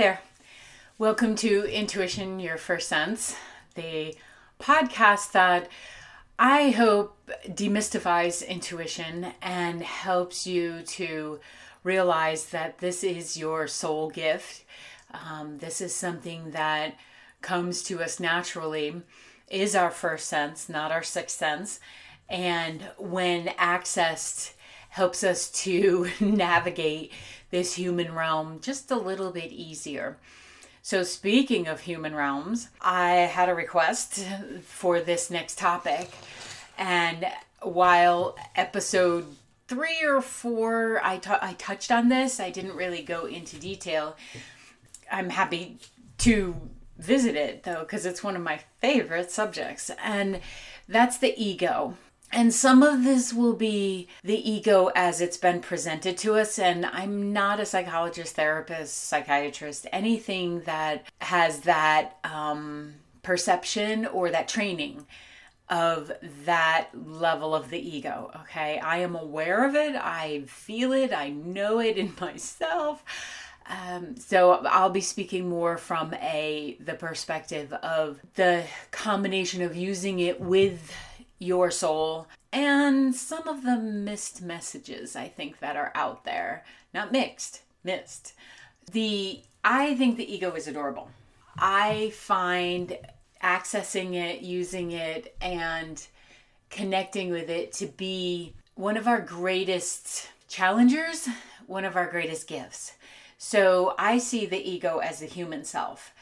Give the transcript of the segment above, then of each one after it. there. Welcome to Intuition, Your First Sense, the podcast that I hope demystifies intuition and helps you to realize that this is your soul gift. This is something that comes to us naturally, is our first sense, not our sixth sense. And when accessed, helps us to navigate this human realm just a little bit easier. So speaking of human realms, I had a request for this next topic. And while episode 3 or 4, I touched on this, I didn't really go into detail. I'm happy to visit it though, because it's one of my favorite subjects. And that's the ego. And some of this will be the ego as it's been presented to us. And I'm not a psychologist, therapist, psychiatrist, anything that has that perception or that training of that level of the ego, okay? I am aware of it. I feel it. I know it in myself. So I'll be speaking more from the perspective of the combination of using it with your soul, and some of the missed messages, I think, that are out there. Not mixed, missed. I think the ego is adorable. I find accessing it, using it, and connecting with it to be one of our greatest challengers, one of our greatest gifts. So I see the ego as the human self.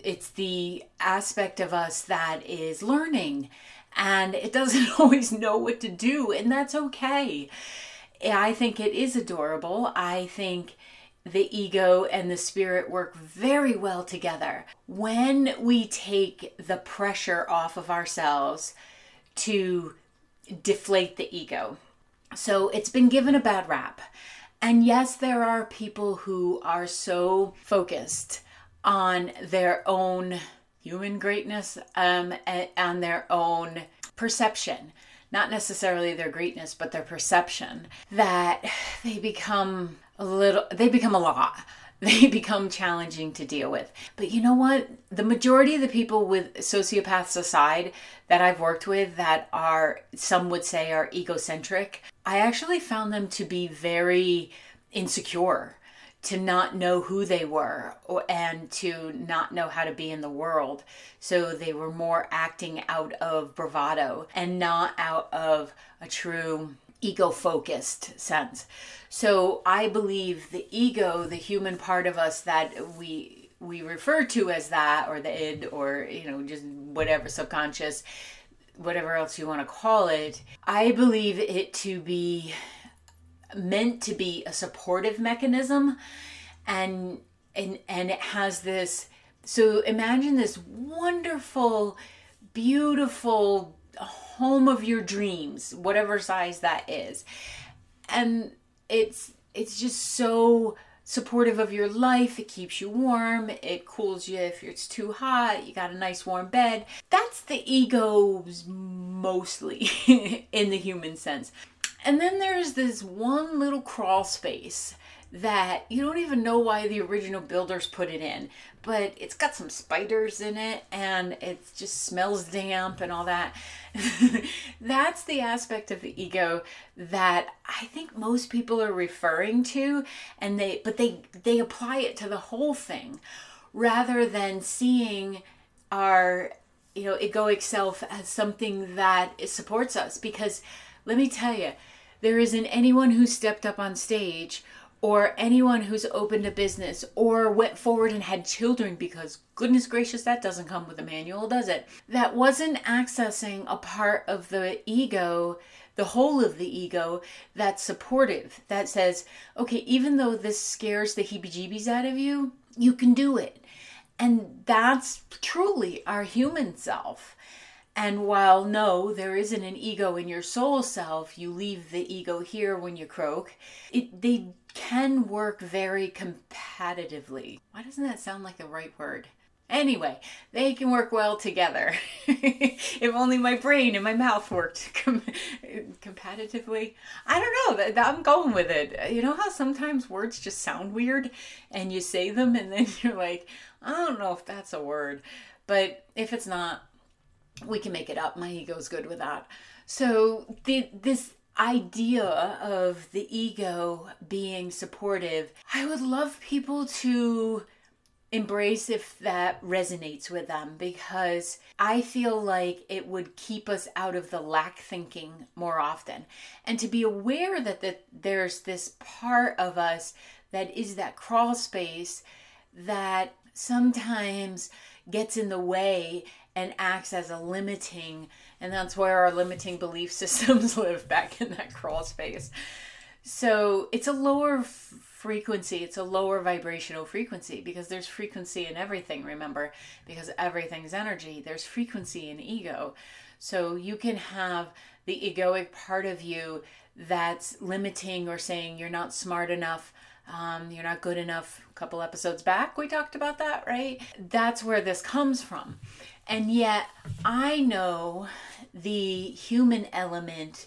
It's the aspect of us that is learning, and it doesn't always know what to do, and that's okay. I think it is adorable. I think the ego and the spirit work very well together. When we take the pressure off of ourselves to deflate the ego. So it's been given a bad rap. And yes, there are people who are so focused on their own human greatness and their own perception, not necessarily their greatness, but their perception, that they become a lot. They become challenging to deal with. But you know what? The majority of the people, with sociopaths aside, that I've worked with that are, some would say, are egocentric, I actually found them to be very insecure, to not know who they were and to not know how to be in the world. So they were more acting out of bravado and not out of a true ego-focused sense. So I believe the ego, the human part of us that we refer to as that, or the id, or just whatever, subconscious, whatever else you want to call it, I believe it to be meant to be a supportive mechanism, and it has this, so imagine this wonderful, beautiful home of your dreams, whatever size that is, and it's just so supportive of your life. It keeps you warm, it cools you if it's too hot, you got a nice warm bed. That's the ego's mostly in the human sense. And then there's this one little crawl space that you don't even know why the original builders put it in, but it's got some spiders in it and it just smells damp and all that. That's the aspect of the ego that I think most people are referring to, and they apply it to the whole thing rather than seeing our egoic self as something that it supports us. Because let me tell you, there isn't anyone who stepped up on stage or anyone who's opened a business or went forward and had children, because goodness gracious, that doesn't come with a manual, does it? That wasn't accessing a part of the ego, the whole of the ego, that's supportive, that says, okay, even though this scares the heebie-jeebies out of you, you can do it. And that's truly our human self. And while no, there isn't an ego in your soul self, you leave the ego here when you croak, they can work very competitively. Why doesn't that sound like the right word? Anyway, they can work well together. If only my brain and my mouth worked competitively. I don't know. I'm going with it. You know how sometimes words just sound weird and you say them and then you're like, I don't know if that's a word. But if it's not, we can make it up. My ego's good with that. So this idea of the ego being supportive, I would love people to embrace if that resonates with them, because I feel like it would keep us out of the lack thinking more often. And to be aware that there's this part of us that is that crawl space that sometimes gets in the way and acts as a limiting, and that's where our limiting belief systems live, back in that crawl space. So it's a lower frequency, it's a lower vibrational frequency, because there's frequency in everything, remember, because everything's energy. There's frequency in ego. So you can have the egoic part of you that's limiting or saying you're not smart enough, you're not good enough. A couple episodes back, we talked about that, right? That's where this comes from. And yet I know the human element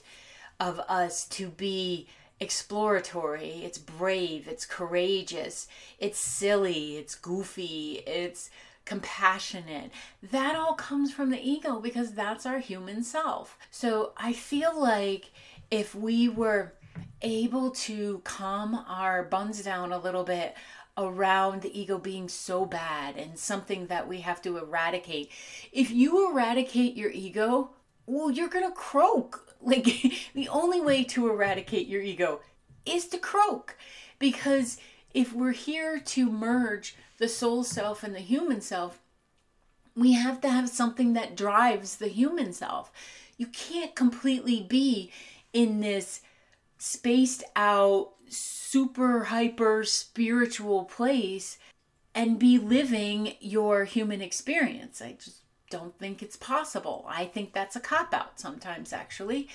of us to be exploratory, it's brave, it's courageous, it's silly, it's goofy, it's compassionate. That all comes from the ego, because that's our human self. So I feel like if we were able to calm our buns down a little bit around the ego being so bad and something that we have to eradicate. If you eradicate your ego, well, you're going to croak. Like, the only way to eradicate your ego is to croak. Because if we're here to merge the soul self and the human self, we have to have something that drives the human self. You can't completely be in this spaced out, super hyper spiritual place and be living your human experience. I just don't think it's possible. I think that's a cop-out sometimes, actually,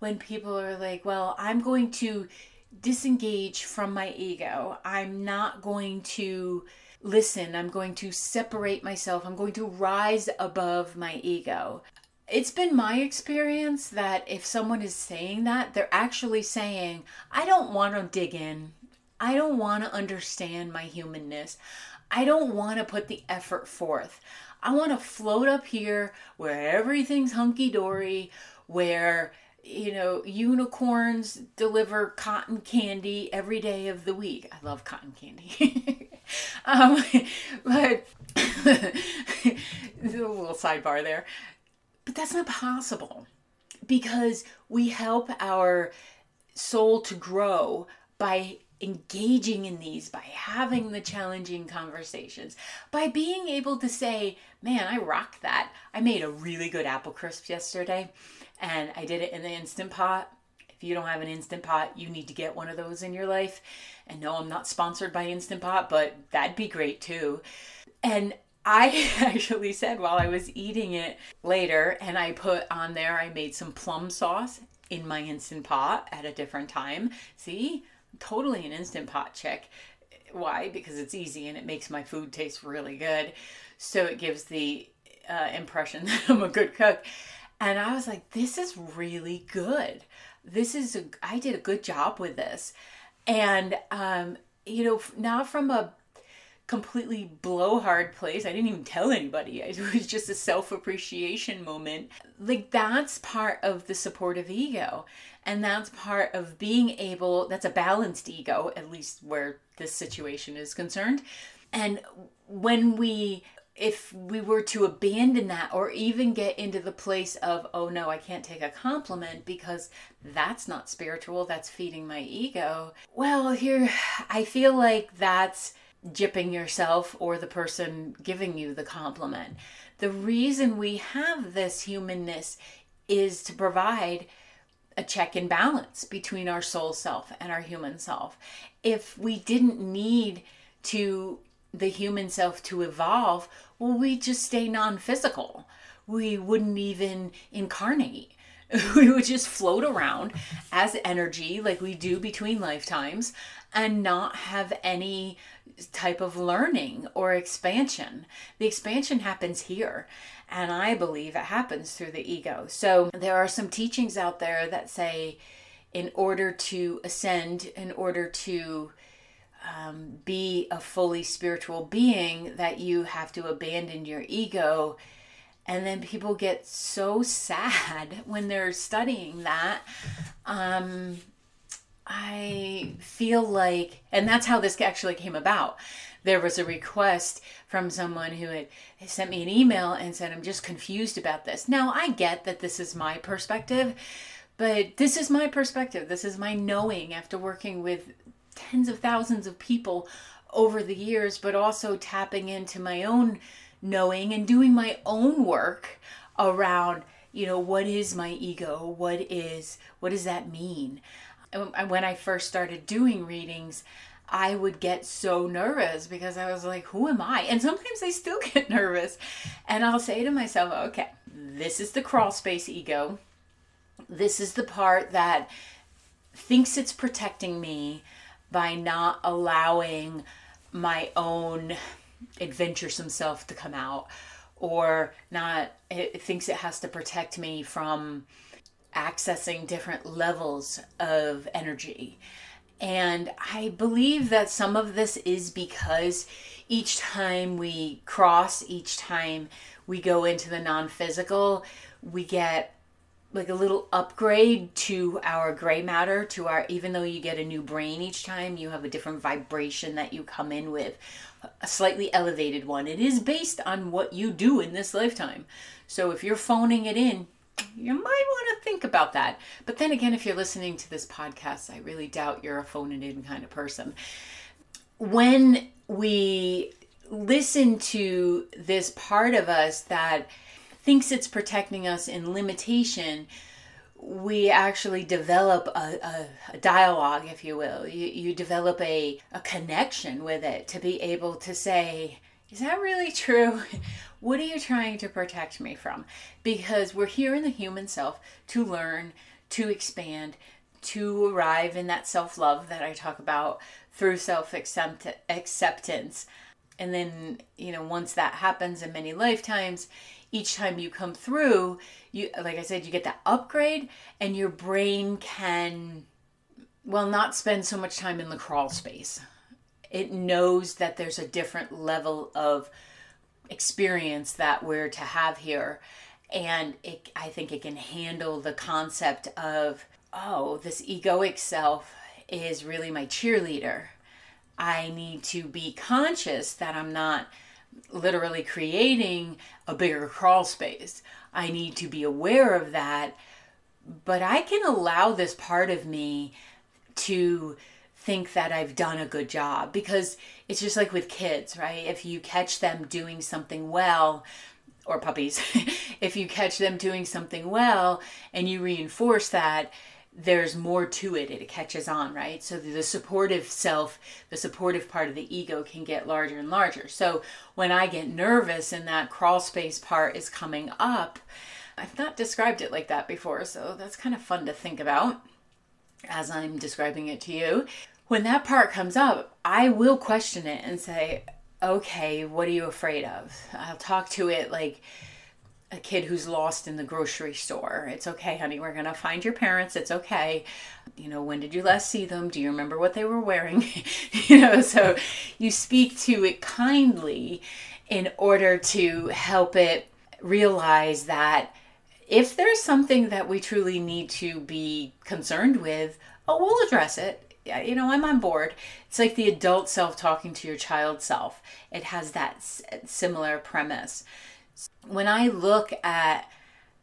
when people are like, well, I'm going to disengage from my ego. I'm not going to listen. I'm going to separate myself. I'm going to rise above my ego. It's been my experience that if someone is saying that, they're actually saying, I don't want to dig in. I don't want to understand my humanness. I don't want to put the effort forth. I want to float up here where everything's hunky-dory, where, you know, unicorns deliver cotton candy every day of the week. I love cotton candy. But a little sidebar there. But that's not possible, because we help our soul to grow by engaging in these, by having the challenging conversations, by being able to say, man, I rocked that. I made a really good apple crisp yesterday and I did it in the Instant Pot. If you don't have an Instant Pot, you need to get one of those in your life. And no, I'm not sponsored by Instant Pot, but that'd be great too. And I actually said while I was eating it later, and I put on there, I made some plum sauce in my Instant Pot at a different time. See, I'm totally an Instant Pot chick. Why? Because it's easy and it makes my food taste really good. So it gives the impression that I'm a good cook. And I was like, this is really good. I did a good job with this. And, you know, now from a completely blowhard place. I didn't even tell anybody. It was just a self-appreciation moment. Like, that's part of the supportive ego. And that's part of being able, that's a balanced ego, at least where this situation is concerned. And when if we were to abandon that, or even get into the place of, oh no, I can't take a compliment because that's not spiritual, that's feeding my ego. Well, here, I feel like that's jipping yourself or the person giving you the compliment. The reason we have this humanness is to provide a check and balance between our soul self and our human self. If we didn't need the human self to evolve, well, we just stay non-physical. We wouldn't even incarnate. We would just float around as energy like we do between lifetimes and not have any type of learning or expansion. The expansion happens here, and I believe it happens through the ego. So there are some teachings out there that say in order to ascend, in order to be a fully spiritual being, that you have to abandon your ego. And then people get so sad when they're studying that. I feel like, and that's how this actually came about. There was a request from someone who had sent me an email and said, I'm just confused about this. Now, I get that this is my perspective, but this is my perspective. This is my knowing after working with tens of thousands of people over the years, but also tapping into my own knowing and doing my own work around, what is my ego? What does that mean? When I first started doing readings, I would get so nervous because I was like, who am I? And sometimes I still get nervous. And I'll say to myself, okay, this is the crawl space ego. This is the part that thinks it's protecting me by not allowing my own adventuresome self to come out, or not, it thinks it has to protect me from accessing different levels of energy. And I believe that some of this is because each time we cross, each time we go into the non-physical, we get like a little upgrade to our gray matter, to our, even though you get a new brain each time, you have a different vibration that you come in with, a slightly elevated one. It is based on what you do in this lifetime. So if you're phoning it in, you might want to think about that. But then again, if you're listening to this podcast, I really doubt you're a phone it in kind of person. When we listen to this part of us that thinks it's protecting us in limitation, we actually develop a dialogue, if you will. You develop a connection with it to be able to say, is that really true? What are you trying to protect me from? Because we're here in the human self to learn, to expand, to arrive in that self-love that I talk about through self-acceptance. And then, once that happens in many lifetimes, each time you come through, you, like I said, you get that upgrade and your brain can, not spend so much time in the crawl space. It knows that there's a different level of experience that we're to have here. And I think it can handle the concept of, this egoic self is really my cheerleader. I need to be conscious that I'm not literally creating a bigger crawl space. I need to be aware of that, but I can allow this part of me to think that I've done a good job, because it's just like with kids, right? If you catch them doing something well, or puppies, if you catch them doing something well and you reinforce that, there's more to it. It catches on, right? So the supportive self, the supportive part of the ego can get larger and larger. So when I get nervous and that crawl space part is coming up, I've not described it like that before, so that's kind of fun to think about as I'm describing it to you. When that part comes up, I will question it and say, okay, what are you afraid of? I'll talk to it like a kid who's lost in the grocery store. It's okay, honey, we're gonna find your parents. It's okay. When did you last see them? Do you remember what they were wearing? So you speak to it kindly in order to help it realize that if there's something that we truly need to be concerned with, we'll address it. I'm on board. It's like the adult self talking to your child self. It has that similar premise. When I look at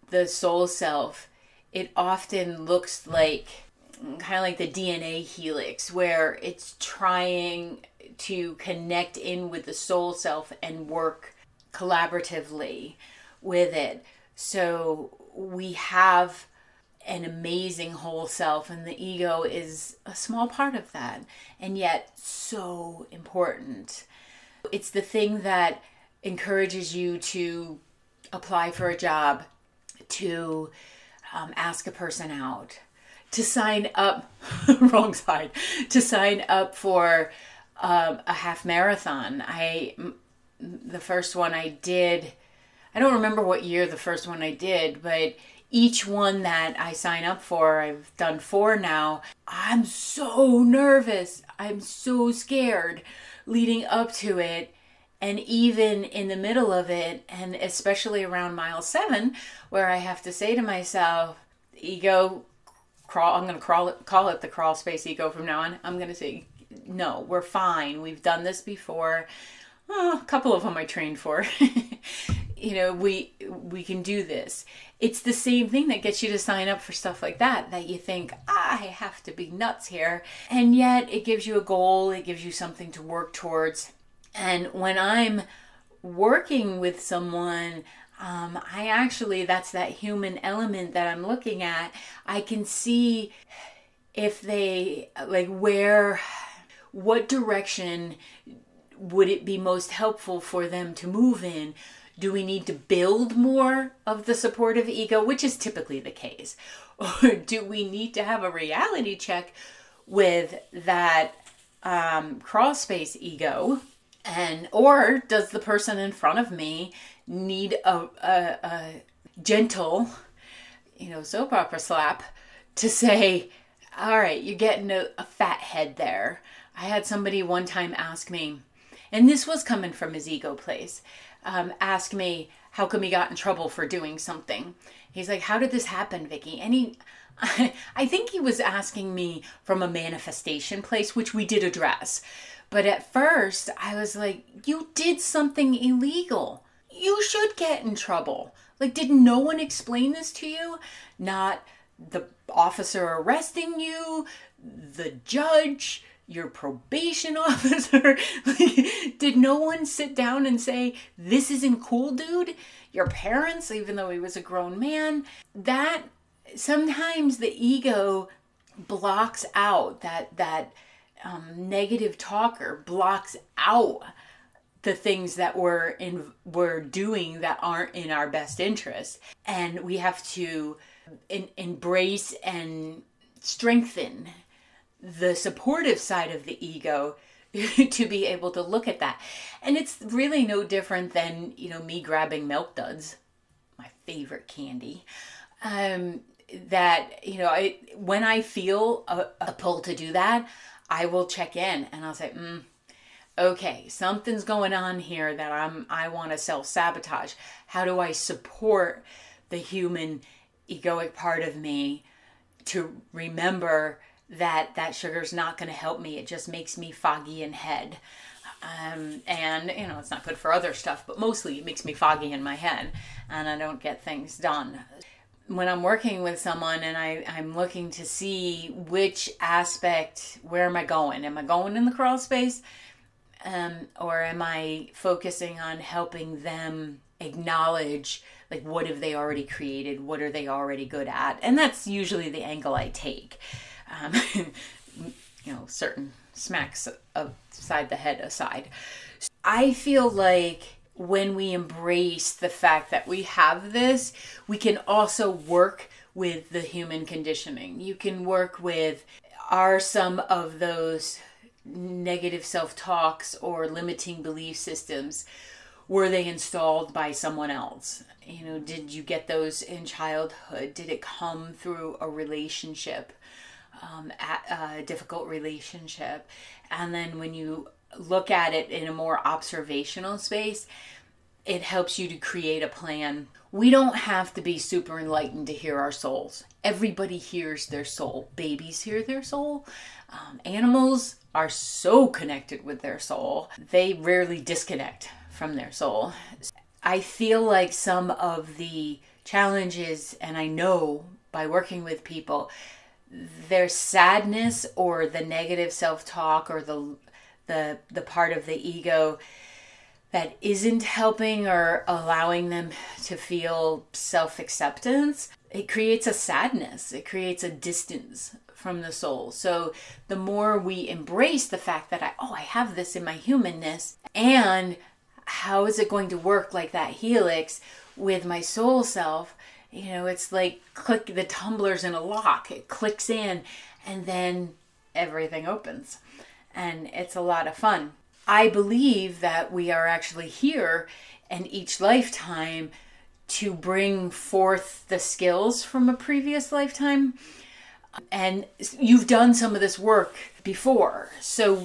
the soul self, it often looks like kind of like the DNA helix, where it's trying to connect in with the soul self and work collaboratively with it. So we have an amazing whole self, and the ego is a small part of that, and yet so important. It's the thing that encourages you to apply for a job, to ask a person out, to sign up, wrong side, to sign up for a half marathon. The first one I did, I don't remember what year the first one I did, but each one that I sign up for, I've done 4 now. I'm so nervous. I'm so scared leading up to it. And even in the middle of it, and especially around mile 7, where I have to say to myself, ego, crawl. I'm going to call it the crawl space ego from now on. I'm going to say, no, we're fine. We've done this before. Oh, a couple of them I trained for. You know, we can do this. It's the same thing that gets you to sign up for stuff like that, that you think, I have to be nuts here. And yet it gives you a goal. It gives you something to work towards. And when I'm working with someone, that's that human element that I'm looking at. I can see if they, what direction would it be most helpful for them to move in? Do we need to build more of the supportive ego, which is typically the case? Or do we need to have a reality check with that crawl space ego? Or does the person in front of me need a gentle, soap opera slap to say, all right, you're getting a fat head there. I had somebody one time ask me, and this was coming from his ego place, ask me how come he got in trouble for doing something. He's like, how did this happen, Vicky? And I think he was asking me from a manifestation place, which we did address. But at first I was like, you did something illegal. You should get in trouble. Did no one explain this to you? Not the officer arresting you, the judge, your probation officer. Did no one sit down and say, this isn't cool, dude? Your parents, even though he was a grown man. That sometimes the ego blocks out that negative talker, blocks out the things that we're doing that aren't in our best interest. And we have to embrace and strengthen the supportive side of the ego to be able to look at that. And it's really no different than, me grabbing Milk Duds, my favorite candy. When I feel a pull to do that, I will check in and I'll say, okay, something's going on here that I want to self-sabotage. How do I support the human egoic part of me to remember that sugar's not going to help me? It just makes me foggy in head. It's not good for other stuff, but mostly it makes me foggy in my head and I don't get things done. When I'm working with someone and I'm looking to see which aspect, where am I going? Am I going in the crawl space? Or am I focusing on helping them acknowledge what have they already created? What are they already good at? And that's usually the angle I take. Certain smacks upside the head aside. I feel like when we embrace the fact that we have this, we can also work with the human conditioning. You can work with some of those negative self-talks or limiting belief systems. Were they installed by someone else? Did you get those in childhood? Did it come through a relationship, a difficult relationship? And then when you look at it in a more observational space, it helps you to create a plan. We don't have to be super enlightened to hear our souls. Everybody hears their soul. Babies hear their soul. Animals are so connected with their soul. They rarely disconnect from their soul. I feel like some of the challenges, and I know by working with people, their sadness or the negative self-talk or the part of the ego that isn't helping or allowing them to feel self-acceptance, it creates a sadness. It creates a distance from the soul. So the more we embrace the fact that I have this in my humanness, and how is it going to work like that helix with my soul self? You know, it's like click the tumbler's in a lock. It clicks in and then everything opens. And it's a lot of fun. I believe that we are actually here in each lifetime to bring forth the skills from a previous lifetime. And you've done some of this work before. So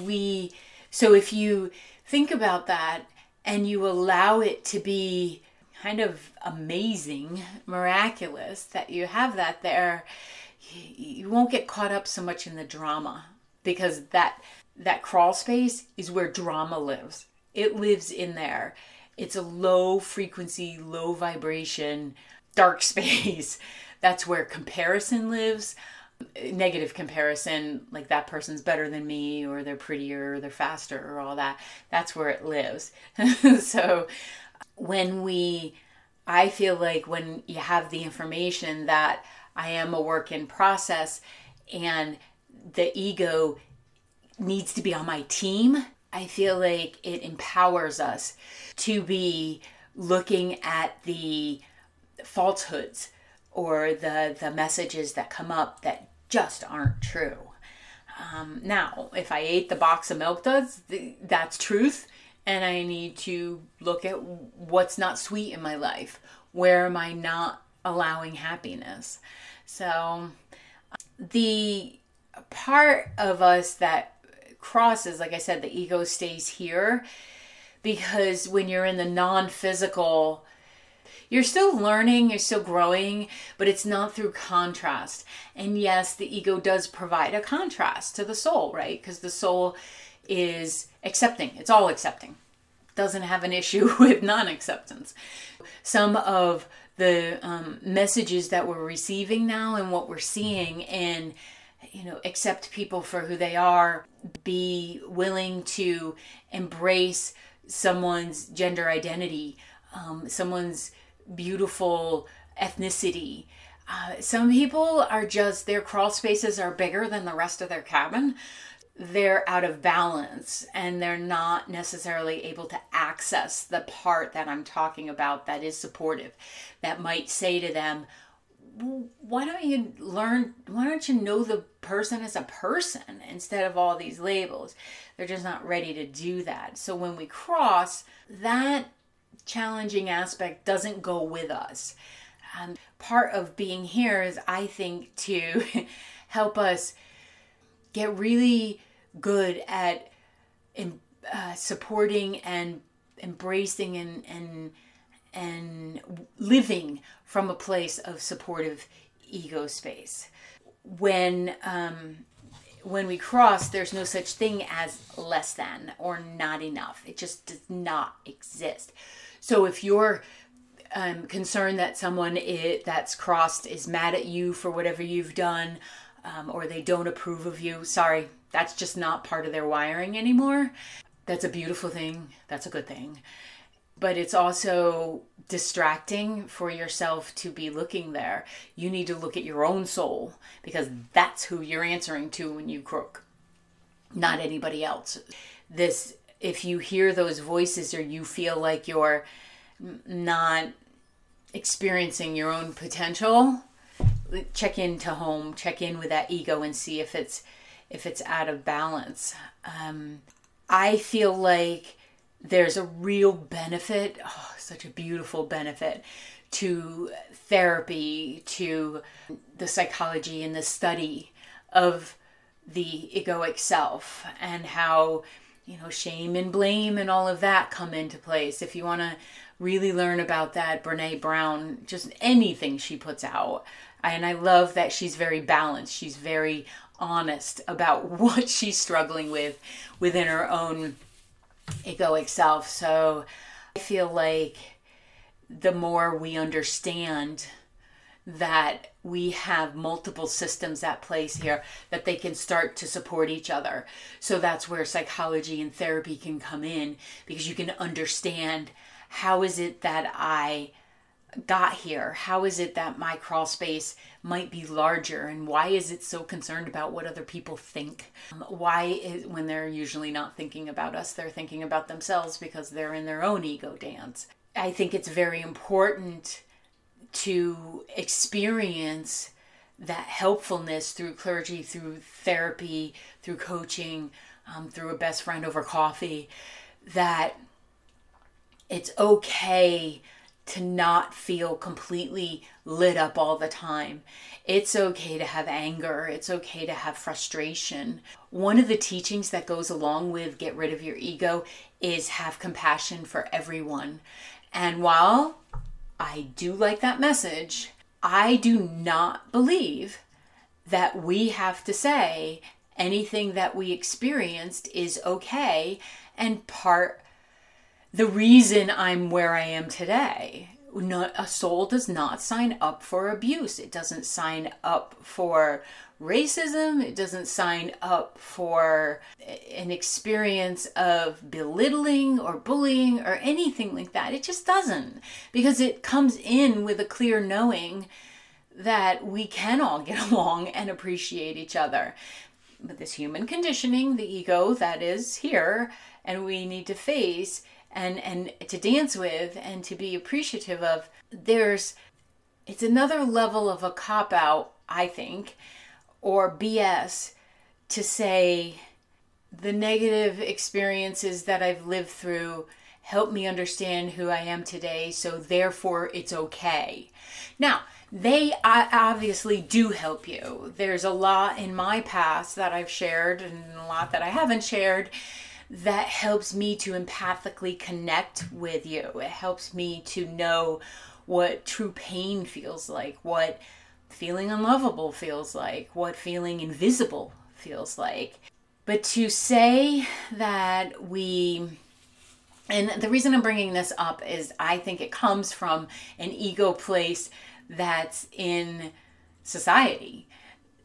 if you think about that and you allow it to be kind of amazing, miraculous that you have that there, you won't get caught up so much in the drama, because that crawl space is where drama lives. It lives in there. It's a low frequency, low vibration, dark space. That's where comparison lives. Negative comparison, like that person's better than me, or they're prettier, or they're faster, or all that. That's where it lives. So I feel like when you have the information that I am a work in process and the ego needs to be on my team, I feel like it empowers us to be looking at the falsehoods or the messages that come up that just aren't true. Now, if I ate the box of milk duds, that's truth. And I need to look at what's not sweet in my life. Where am I not allowing happiness? So the part of us that crosses, like I said, the ego stays here, because when you're in the non-physical, you're still learning, you're still growing, but it's not through contrast. And yes, the ego does provide a contrast to the soul, right? Because the soul is accepting. It's all accepting. Doesn't have an issue with non-acceptance. Some of the messages that we're receiving now and what we're seeing in, you know, accept people for who they are, be willing to embrace someone's gender identity, someone's beautiful ethnicity. Some people are just, their crawl spaces are bigger than the rest of their cabin. They're out of balance and they're not necessarily able to access the part that I'm talking about that is supportive, that might say to them, why don't you know the person as a person instead of all these labels? They're just not ready to do that. So when we cross, that challenging aspect doesn't go with us. Part of being here is, I think, to help us get really good at supporting and embracing and living from a place of supportive ego space. When we cross, there's no such thing as less than or not enough. It just does not exist. So if you're concerned that someone that's crossed is mad at you for whatever you've done, or they don't approve of you, sorry, that's just not part of their wiring anymore. That's a beautiful thing. That's a good thing. But it's also distracting for yourself to be looking there. You need to look at your own soul, because that's who you're answering to when you croak, not anybody else. If you hear those voices or you feel like you're not experiencing your own potential, check in with that ego and see if it's out of balance. I feel like there's a real benefit, such a beautiful benefit, to therapy, to the psychology and the study of the egoic self, and how, you know, shame and blame and all of that come into place. If you want to really learn about that, Brené Brown, just anything she puts out. And I love that she's very balanced. She's very honest about what she's struggling with within her own egoic self. So I feel like the more we understand that we have multiple systems at play here, that they can start to support each other. So that's where psychology and therapy can come in, because you can understand, how is it that I got here? How is it that my crawl space might be larger? And why is it so concerned about what other people think? When they're usually not thinking about us, they're thinking about themselves, because they're in their own ego dance. I think it's very important to experience that helpfulness through clergy, through therapy, through coaching, through a best friend over coffee, that it's okay to not feel completely lit up all the time. It's okay to have anger. It's okay to have frustration. One of the teachings that goes along with get rid of your ego is have compassion for everyone. And while I do like that message, I do not believe that we have to say anything that we experienced is okay and part the reason I'm where I am today. Not, a soul does not sign up for abuse. It doesn't sign up for racism. It doesn't sign up for an experience of belittling or bullying or anything like that. It just doesn't, because it comes in with a clear knowing that we can all get along and appreciate each other. But this human conditioning, the ego that is here and we need to face and to dance with and to be appreciative of, it's another level of a cop-out, I think, or BS, to say the negative experiences that I've lived through help me understand who I am today, so therefore it's okay. Now, they obviously do help you. There's a lot in my past that I've shared and a lot that I haven't shared that helps me to empathically connect with you. It helps me to know what true pain feels like, what feeling unlovable feels like, what feeling invisible feels like. But to say that and the reason I'm bringing this up is I think it comes from an ego place that's in society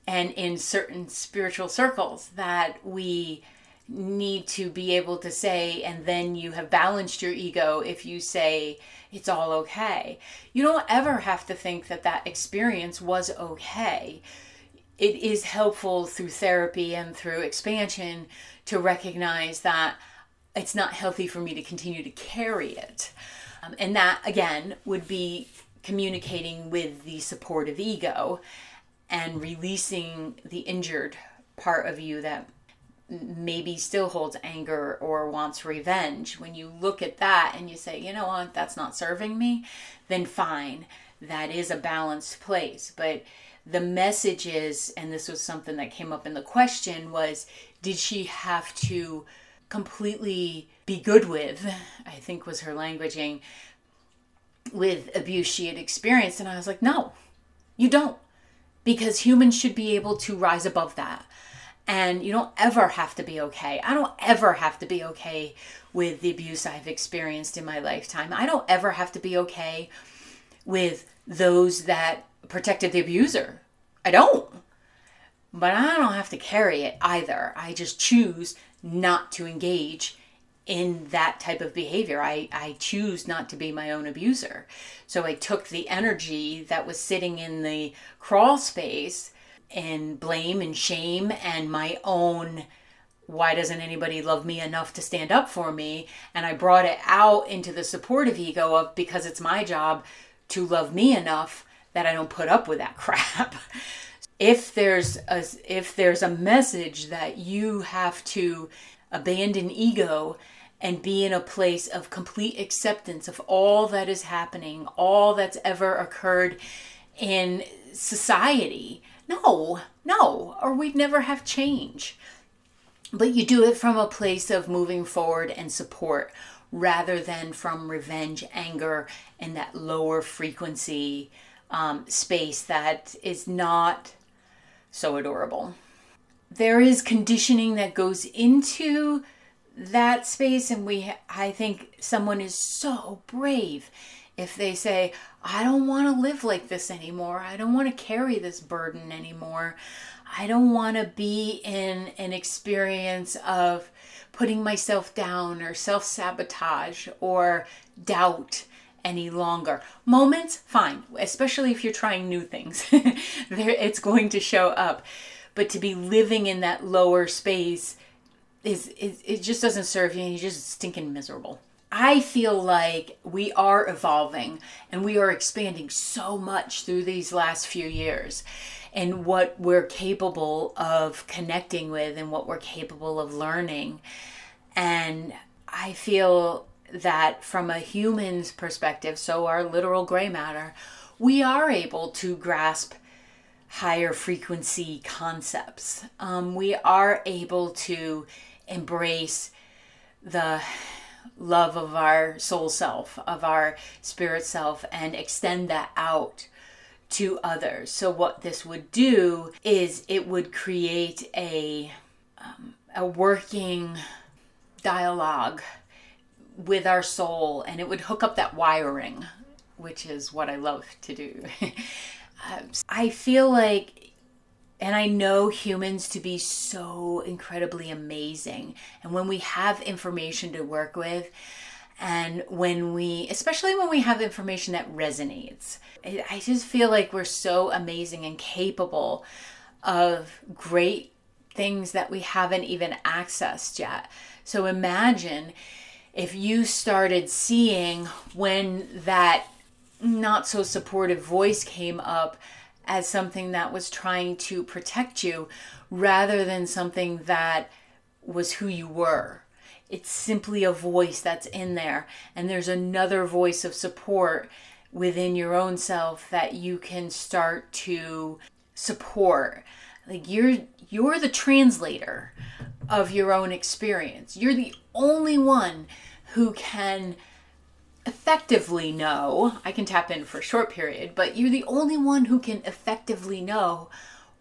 and in certain spiritual circles, that we need to be able to say, and then you have balanced your ego if you say it's all okay. You don't ever have to think that that experience was okay. It is helpful through therapy and through expansion to recognize that it's not healthy for me to continue to carry it. And that, again, would be communicating with the supportive ego and releasing the injured part of you that maybe still holds anger or wants revenge. When you look at that and you say, you know what, that's not serving me, then fine. That is a balanced place. But the message is, and this was something that came up in the question, was did she have to completely be good with, I think was her languaging, with abuse she had experienced? And I was like, no, you don't. Because humans should be able to rise above that. And you don't ever have to be okay. I don't ever have to be okay with the abuse I've experienced in my lifetime. I don't ever have to be okay with those that protected the abuser. I don't. But I don't have to carry it either. I just choose not to engage in that type of behavior. I choose not to be my own abuser. So I took the energy that was sitting in the crawl space and blame and shame and my own, why doesn't anybody love me enough to stand up for me? And I brought it out into the supportive ego of, because it's my job to love me enough that I don't put up with that crap. If there's a message that you have to abandon ego and be in a place of complete acceptance of all that is happening, all that's ever occurred in society, No, or we'd never have change. But you do it from a place of moving forward and support rather than from revenge, anger, and that lower frequency space that is not so adorable. There is conditioning that goes into that space, and I think someone is so brave if they say, I don't want to live like this anymore. I don't want to carry this burden anymore. I don't want to be in an experience of putting myself down or self-sabotage or doubt any longer. Moments, fine, especially if you're trying new things. It's going to show up. But to be living in that lower space, it just doesn't serve you, and you're just stinking miserable. I feel like we are evolving and we are expanding so much through these last few years, and what we're capable of connecting with and what we're capable of learning. And I feel that from a human's perspective, so our literal gray matter, we are able to grasp higher frequency concepts. We are able to embrace the love of our soul self, of our spirit self, and extend that out to others. So what this would do is it would create a working dialogue with our soul, and it would hook up that wiring, which is what I love to do. I feel like, and I know humans to be so incredibly amazing. And when we have information to work with, and especially when we have information that resonates, I just feel like we're so amazing and capable of great things that we haven't even accessed yet. So imagine if you started seeing when that not so supportive voice came up as something that was trying to protect you rather than something that was who you were. It's simply a voice that's in there, and there's another voice of support within your own self that you can start to support. Like you're the translator of your own experience. You're the only one who can effectively know. I can tap in for a short period, but you're the only one who can effectively know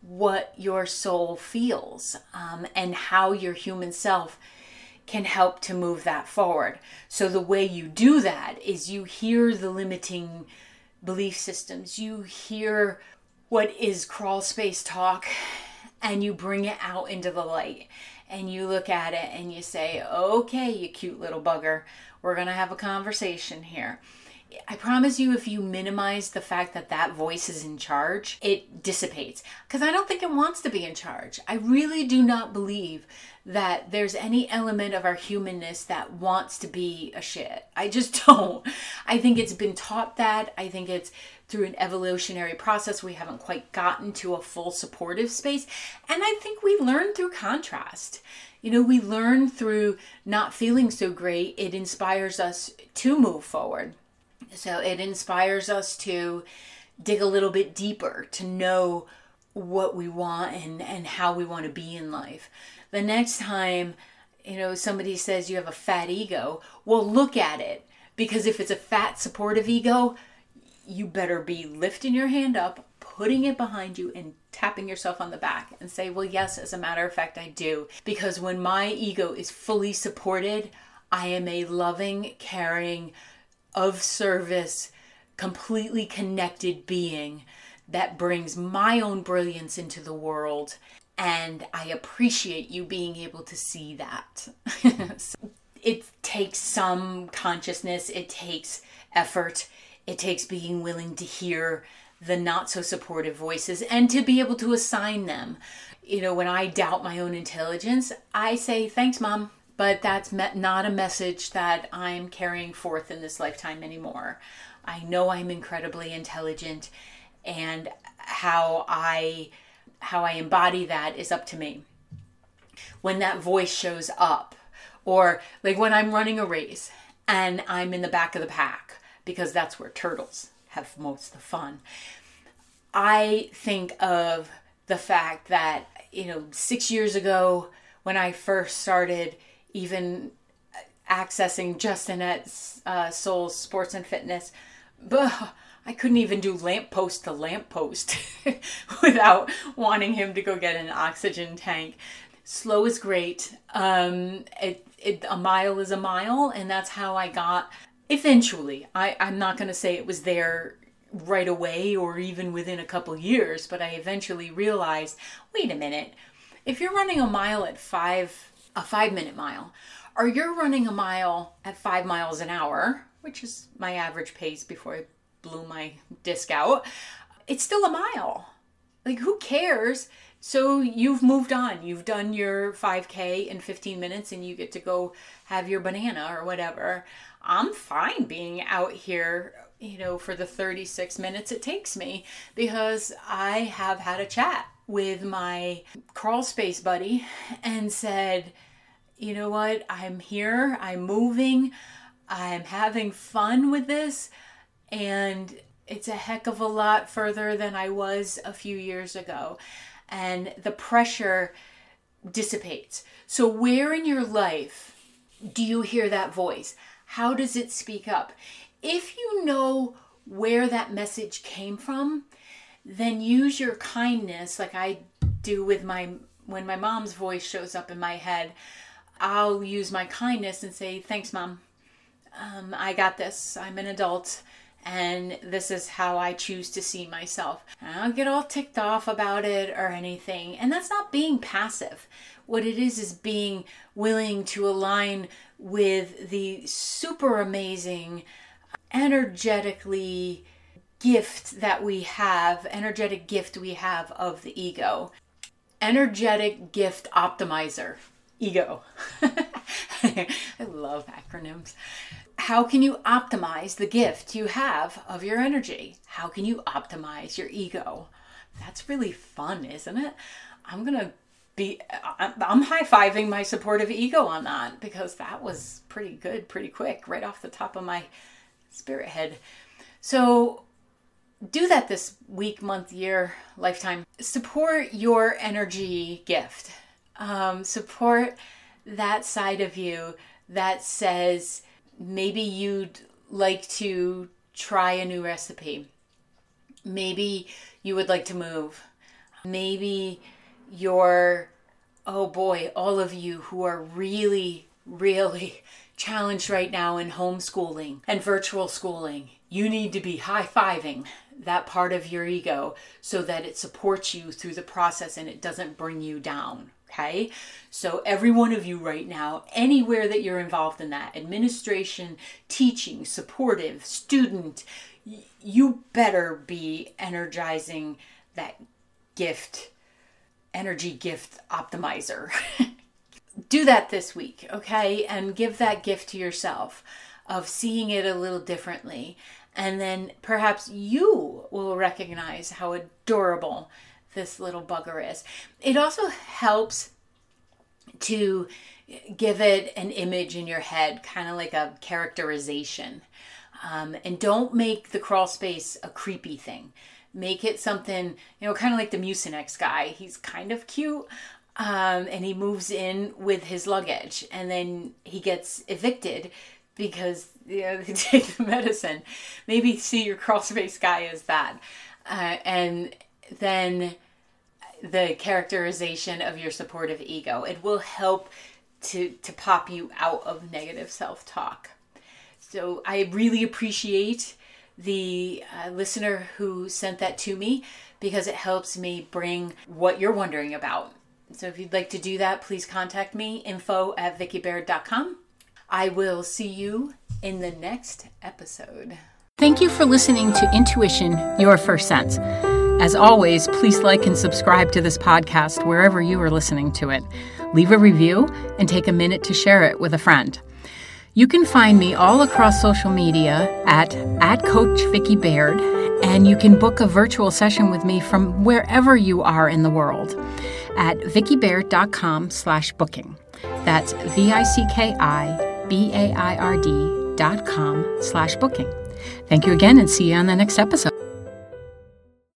what your soul feels, and how your human self can help to move that forward. So the way you do that is you hear the limiting belief systems, you hear what is crawl space talk, and you bring it out into the light. And you look at it and you say, okay, you cute little bugger, we're going to have a conversation here. I promise you, if you minimize the fact that that voice is in charge, it dissipates. Because I don't think it wants to be in charge. I really do not believe that there's any element of our humanness that wants to be a shit. I just don't. I think it's been taught that. I think it's through an evolutionary process. We haven't quite gotten to a full supportive space. And I think we learn through contrast. You know, we learn through not feeling so great. It inspires us to move forward. So it inspires us to dig a little bit deeper, to know what we want and how we want to be in life. The next time, you know, somebody says you have a fat ego, well, look at it. Because if it's a fat supportive ego, you better be lifting your hand up, putting it behind you, and tapping yourself on the back and say, well, yes, as a matter of fact, I do. Because when my ego is fully supported, I am a loving, caring, of service, completely connected being that brings my own brilliance into the world. And I appreciate you being able to see that. So it takes some consciousness, it takes effort, it takes being willing to hear the not so supportive voices and to be able to assign them. You know, when I doubt my own intelligence, I say, thanks, Mom. But that's not a message that I'm carrying forth in this lifetime anymore. I know I'm incredibly intelligent, and how I embody that is up to me. When that voice shows up, or like when I'm running a race and I'm in the back of the pack, because that's where turtles have most of the fun, I think of the fact that, you know, 6 years ago when I first started even accessing Justin at Soul Sports and Fitness, I couldn't even do lamppost to lamppost without wanting him to go get an oxygen tank. Slow is great. A mile is a mile, and that's how I got. Eventually, I'm not going to say it was there right away or even within a couple years, but I eventually realized, wait a minute, if you're running a mile at a 5-minute mile, or you're running a mile at 5 miles an hour, which is my average pace before I blew my disc out, it's still a mile. Like, who cares? So you've moved on. You've done your 5K in 15 minutes and you get to go have your banana or whatever. I'm fine being out here, you know, for the 36 minutes it takes me, because I have had a chat with my crawl space buddy and said, you know what, I'm here, I'm moving, I'm having fun with this, and it's a heck of a lot further than I was a few years ago. And the pressure dissipates. So where in your life do you hear that voice? How does it speak up? If you know where that message came from, then use your kindness, like I do with when my mom's voice shows up in my head. I'll use my kindness and say, thanks, Mom. I got this. I'm an adult. And this is how I choose to see myself. And I don't get all ticked off about it or anything. And that's not being passive. What it is being willing to align with the super amazing, energetic gift we have of the ego. Energetic gift optimizer, ego. I love acronyms. How can you optimize the gift you have of your energy? How can you optimize your ego? That's really fun, isn't it? I'm high-fiving my supportive ego on that, because that was pretty good, pretty quick, right off the top of my spirit head. So do that this week, month, year, lifetime. Support your energy gift. Support that side of you that says, maybe you'd like to try a new recipe. Maybe you would like to move. Maybe all of you who are really, really challenged right now in homeschooling and virtual schooling, you need to be high-fiving that part of your ego so that it supports you through the process and it doesn't bring you down. Okay, so every one of you right now, anywhere that you're involved in that, administration, teaching, supportive, student, you better be energizing that gift, energy gift optimizer. Do that this week, okay? And give that gift to yourself of seeing it a little differently. And then perhaps you will recognize how adorable this little bugger is. It also helps to give it an image in your head, kind of like a characterization. And don't make the crawl space a creepy thing. Make it something, you know, kind of like the Mucinex guy. He's kind of cute. And he moves in with his luggage and then he gets evicted because, you know, they take the medicine. Maybe see your crawl space guy as that. And then the characterization of your supportive ego. It will help to pop you out of negative self-talk. So I really appreciate the listener who sent that to me, because it helps me bring what you're wondering about. So if you'd like to do that, please contact me, info@vickybaird.com. I will see you in the next episode. Thank you for listening to Intuition, Your First Sense. As always, please like and subscribe to this podcast wherever you are listening to it. Leave a review and take a minute to share it with a friend. You can find me all across social media at Coach Vicky Baird, and you can book a virtual session with me from wherever you are in the world at vickybaird.com/booking. That's VICKIBAIRD.com/booking. Thank you again, and see you on the next episode.